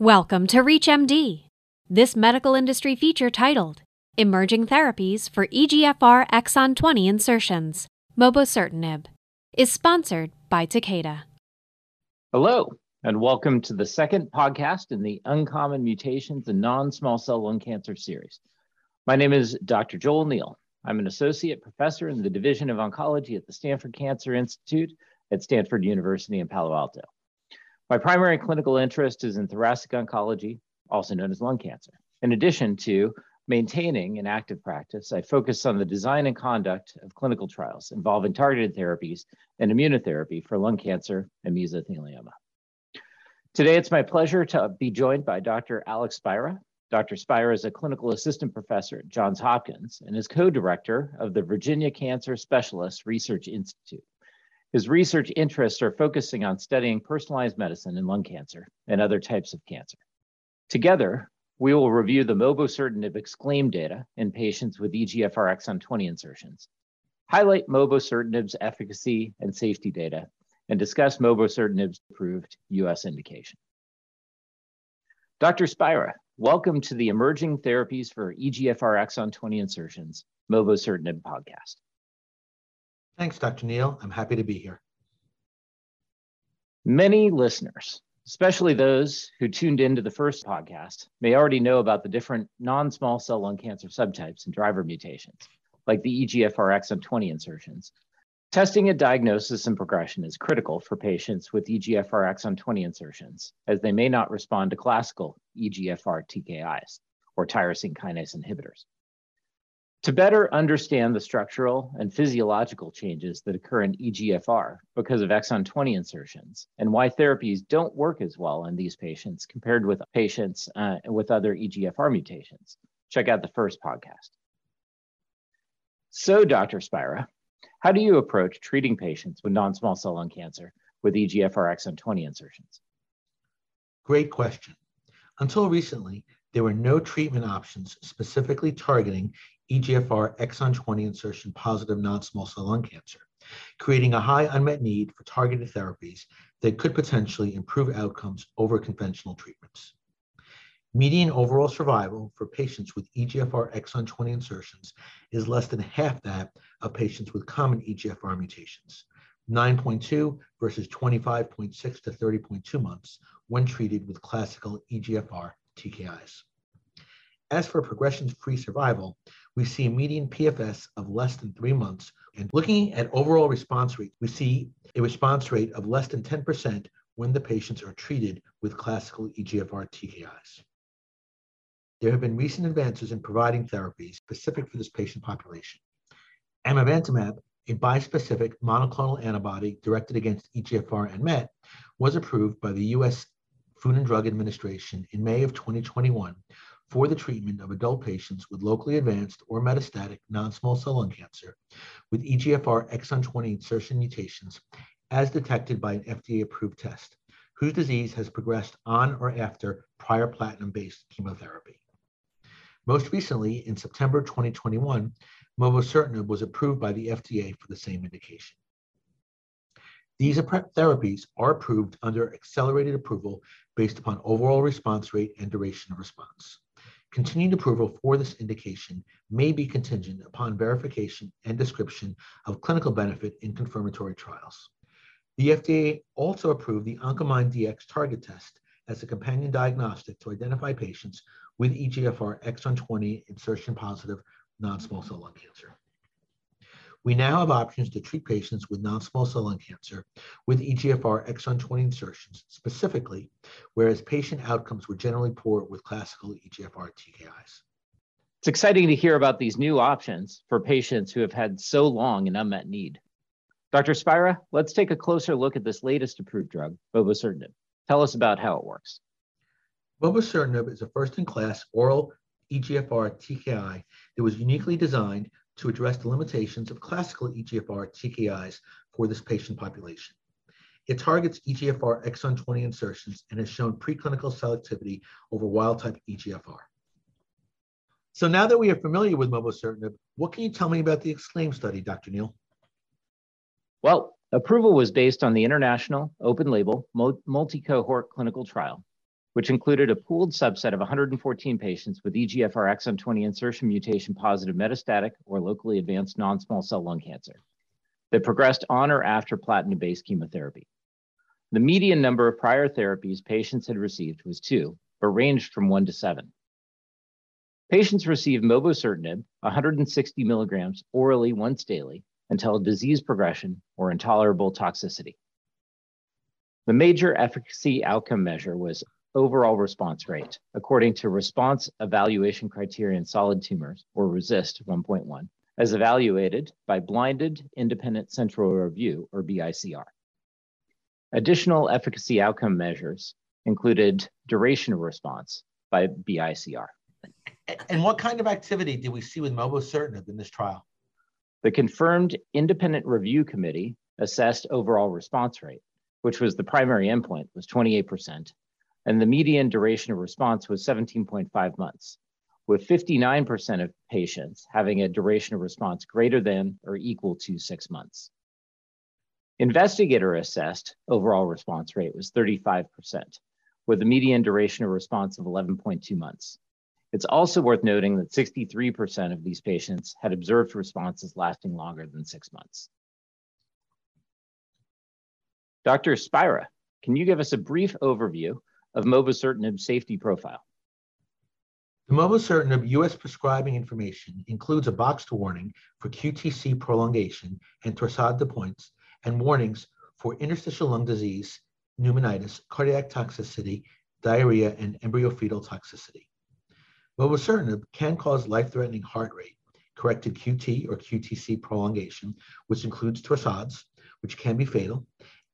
Welcome to ReachMD. This medical industry feature titled Emerging Therapies for EGFR Exon 20 Insertions, Mobocertinib, is sponsored by Takeda. Hello, and welcome to the second podcast in the Uncommon Mutations in Non-Small Cell Lung Cancer series. My name is Dr. Joel Neal. I'm an associate professor in the Division of Oncology at the Stanford Cancer Institute at Stanford University in Palo Alto. My primary clinical interest is in thoracic oncology, also known as lung cancer. In addition to maintaining an active practice, I focus on the design and conduct of clinical trials involving targeted therapies and immunotherapy for lung cancer and mesothelioma. Today, it's my pleasure to be joined by Dr. Alex Spira. Dr. Spira is a clinical assistant professor at Johns Hopkins and is co-director of the Virginia Cancer Specialist Research Institute. His research interests are focusing on studying personalized medicine in lung cancer and other types of cancer. Together, we will review the mobocertinib EXCLAIM data in patients with EGFR exon 20 insertions, highlight mobocertinib's efficacy and safety data, and discuss mobocertinib's approved US indication. Dr. Spira, welcome to the Emerging Therapies for EGFR exon 20 Insertions, mobocertinib podcast. Thanks, Dr. Neal. I'm happy to be here. Many listeners, especially those who tuned into the first podcast, may already know about the different non-small cell lung cancer subtypes and driver mutations, like the EGFR exon 20 insertions. Testing at diagnosis and progression is critical for patients with EGFR exon 20 insertions, as they may not respond to classical EGFR TKIs, or tyrosine kinase inhibitors. To better understand the structural and physiological changes that occur in EGFR because of exon 20 insertions and why therapies don't work as well in these patients compared with patients with other EGFR mutations, check out the first podcast. So, Dr. Spira, how do you approach treating patients with non-small cell lung cancer with EGFR exon 20 insertions? Great question. Until recently, there were no treatment options specifically targeting EGFR exon 20 insertion positive non-small cell lung cancer, creating a high unmet need for targeted therapies that could potentially improve outcomes over conventional treatments. Median overall survival for patients with EGFR exon 20 insertions is less than half that of patients with common EGFR mutations, 9.2 versus 25.6 to 30.2 months when treated with classical EGFR TKIs. As for progression-free survival, we see a median PFS of less than 3 months. And looking at overall response rate, we see a response rate of less than 10% when the patients are treated with classical EGFR TKIs. There have been recent advances in providing therapies specific for this patient population. Amivantamab, a bispecific monoclonal antibody directed against EGFR and MET, was approved by the U.S. Food and Drug Administration in May of 2021 for the treatment of adult patients with locally advanced or metastatic non-small cell lung cancer with EGFR exon 20 insertion mutations as detected by an FDA-approved test, whose disease has progressed on or after prior platinum-based chemotherapy. Most recently, in September 2021, mobocertinib was approved by the FDA for the same indication. These therapies are approved under accelerated approval based upon overall response rate and duration of response. Continued approval for this indication may be contingent upon verification and description of clinical benefit in confirmatory trials. The FDA also approved the Oncomine DX target test as a companion diagnostic to identify patients with EGFR exon 20 insertion positive non-small cell lung cancer. We now have options to treat patients with non-small cell lung cancer with EGFR exon 20 insertions specifically, whereas patient outcomes were generally poor with classical EGFR TKIs. It's exciting to hear about these new options for patients who have had so long an unmet need. Dr. Spira, let's take a closer look at this latest approved drug, mobocertinib. Tell us about how it works. Mobocertinib is a first-in-class oral EGFR TKI that was uniquely designed to address the limitations of classical EGFR TKIs for this patient population. It targets EGFR exon 20 insertions and has shown preclinical selectivity over wild-type EGFR. So now that we are familiar with mobocertinib, what can you tell me about the EXCLAIM study, Dr. Neal? Well, approval was based on the international open-label multi-cohort clinical trial which included a pooled subset of 114 patients with EGFR exon 20 insertion mutation positive metastatic or locally advanced non-small cell lung cancer that progressed on or after platinum-based chemotherapy. The median number of prior therapies patients had received was 2, but ranged from 1 to 7. Patients received mobocertinib 160 milligrams orally once daily until disease progression or intolerable toxicity. The major efficacy outcome measure was overall response rate, according to response evaluation criteria in solid tumors, or RECIST 1.1, as evaluated by blinded independent central review, or BICR. Additional efficacy outcome measures included duration of response by BICR. And what kind of activity did we see with mobocertinib in this trial? The confirmed independent review committee assessed overall response rate, which was the primary endpoint, was 28%, and the median duration of response was 17.5 months, with 59% of patients having a duration of response greater than or equal to 6 months. Investigator-assessed overall response rate was 35%, with a median duration of response of 11.2 months. It's also worth noting that 63% of these patients had observed responses lasting longer than 6 months. Dr. Spira, can you give us a brief overview of mobocertinib safety profile? The mobocertinib U.S. prescribing information includes a boxed warning for QTc prolongation and torsade de pointes, and warnings for interstitial lung disease, pneumonitis, cardiac toxicity, diarrhea, and embryofetal toxicity. Mobocertinib can cause life-threatening heart rate, corrected QT or QTc prolongation, which includes torsades, which can be fatal,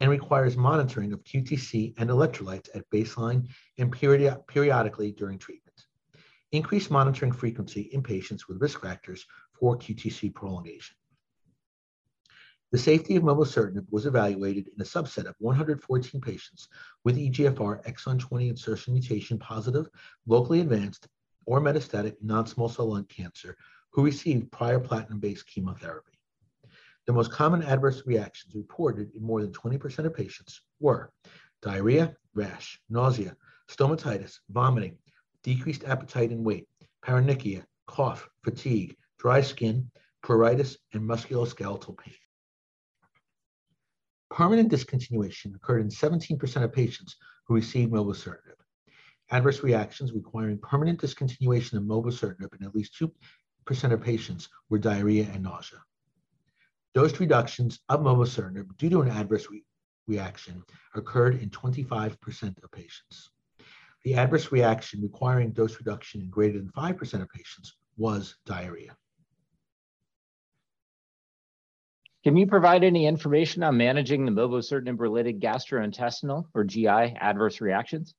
and requires monitoring of QTc and electrolytes at baseline and periodically during treatment. Increased monitoring frequency in patients with risk factors for QTc prolongation. The safety of mobocertinib was evaluated in a subset of 114 patients with EGFR exon 20 insertion mutation positive, locally advanced, or metastatic non-small cell lung cancer who received prior platinum-based chemotherapy. The most common adverse reactions reported in more than 20% of patients were diarrhea, rash, nausea, stomatitis, vomiting, decreased appetite and weight, paronychia, cough, fatigue, dry skin, pruritus, and musculoskeletal pain. Permanent discontinuation occurred in 17% of patients who received mobocertinib. Adverse reactions requiring permanent discontinuation of mobocertinib in at least 2% of patients were diarrhea and nausea. Dose reductions of mobocertinib due to an adverse reaction occurred in 25% of patients. The adverse reaction requiring dose reduction in greater than 5% of patients was diarrhea. Can you provide any information on managing the mobocertinib-related gastrointestinal or GI adverse reactions?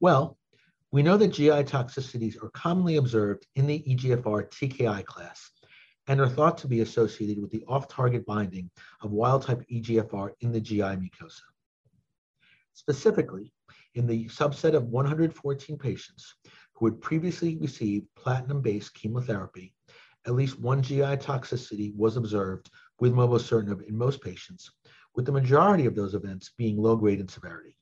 Well, we know that GI toxicities are commonly observed in the EGFR TKI class and are thought to be associated with the off-target binding of wild-type EGFR in the GI mucosa. Specifically, in the subset of 114 patients who had previously received platinum-based chemotherapy, at least one GI toxicity was observed with mobocertinib in most patients, with the majority of those events being low-grade in severity.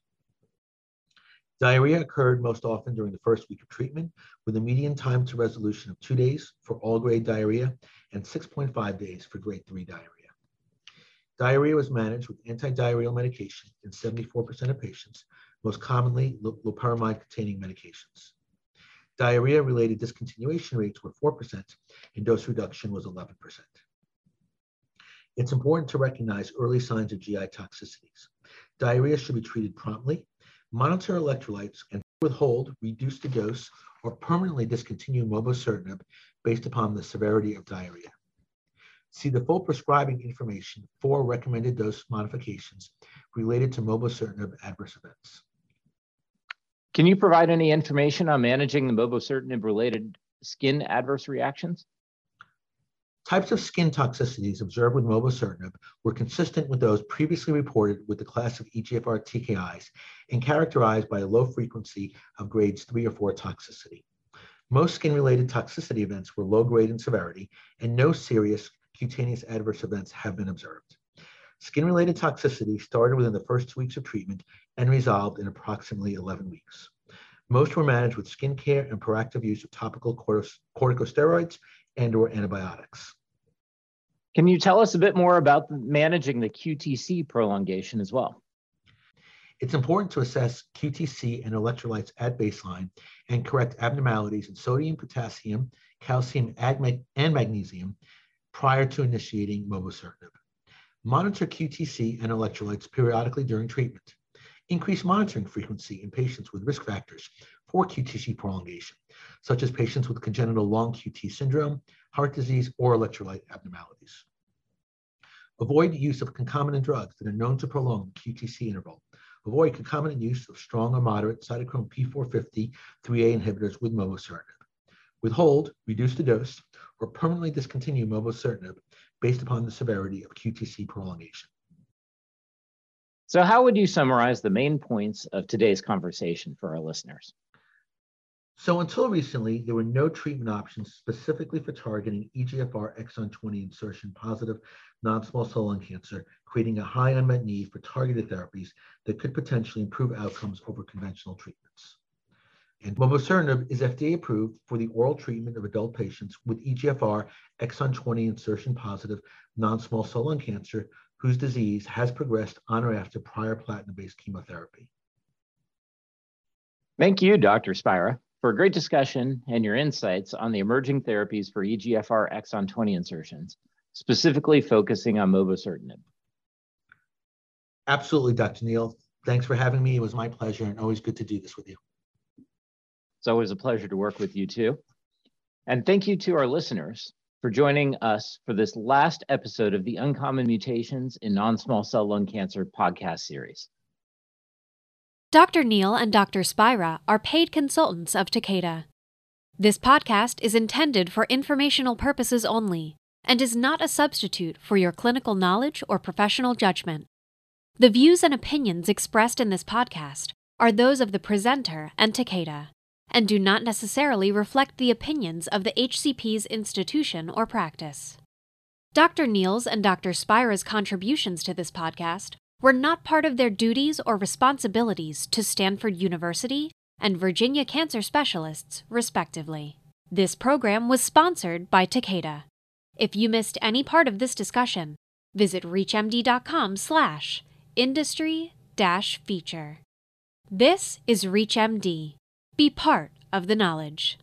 Diarrhea occurred most often during the first week of treatment, with a median time to resolution of 2 days for all-grade diarrhea and 6.5 days for grade 3 diarrhea. Diarrhea was managed with antidiarrheal medication in 74% of patients, most commonly loperamide-containing medications. Diarrhea-related discontinuation rates were 4%, and dose reduction was 11%. It's important to recognize early signs of GI toxicities. Diarrhea should be treated promptly. Monitor electrolytes and withhold, reduce the dose, or permanently discontinue mobocertinib based upon the severity of diarrhea. See the full prescribing information for recommended dose modifications related to mobocertinib adverse events. Can you provide any information on managing the mobocertinib-related skin adverse reactions? Types of skin toxicities observed with mobocertinib were consistent with those previously reported with the class of EGFR TKIs and characterized by a low frequency of grades 3 or 4 toxicity. Most skin-related toxicity events were low-grade in severity, and no serious cutaneous adverse events have been observed. Skin-related toxicity started within the first 2 weeks of treatment and resolved in approximately 11 weeks. Most were managed with skin care and proactive use of topical corticosteroids and/or antibiotics. Can you tell us a bit more about managing the QTc prolongation as well? It's important to assess QTc and electrolytes at baseline and correct abnormalities in sodium, potassium, calcium, and magnesium prior to initiating mobocertinib. Monitor QTc and electrolytes periodically during treatment. Increase monitoring frequency in patients with risk factors for QTc prolongation, such as patients with congenital long QT syndrome, heart disease, or electrolyte abnormalities. Avoid use of concomitant drugs that are known to prolong the QTc interval. Avoid concomitant use of strong or moderate cytochrome P450 3A inhibitors with mobocertinib. Withhold, reduce the dose, or permanently discontinue mobocertinib based upon the severity of QTc prolongation. So how would you summarize the main points of today's conversation for our listeners? So until recently, there were no treatment options specifically for targeting EGFR exon 20 insertion positive non-small cell lung cancer, creating a high unmet need for targeted therapies that could potentially improve outcomes over conventional treatments. And mobocertinib is FDA approved for the oral treatment of adult patients with EGFR exon 20 insertion positive non-small cell lung cancer whose disease has progressed on or after prior platinum-based chemotherapy. Thank you, Dr. Spira, for a great discussion and your insights on the emerging therapies for EGFR exon 20 insertions, specifically focusing on mobocertinib. Absolutely, Dr. Neal. Thanks for having me. It was my pleasure and always good to do this with you. It's always a pleasure to work with you too. And thank you to our listeners for joining us for this last episode of the Uncommon Mutations in Non-Small Cell Lung Cancer podcast series. Dr. Neal and Dr. Spira are paid consultants of Takeda. This podcast is intended for informational purposes only and is not a substitute for your clinical knowledge or professional judgment. The views and opinions expressed in this podcast are those of the presenter and Takeda, and do not necessarily reflect the opinions of the HCP's institution or practice. Dr. Neal's and Dr. Spira's contributions to this podcast were not part of their duties or responsibilities to Stanford University and Virginia Cancer Specialists, respectively. This program was sponsored by Takeda. If you missed any part of this discussion, visit reachmd.com/industry-feature. This is ReachMD. Be part of the knowledge.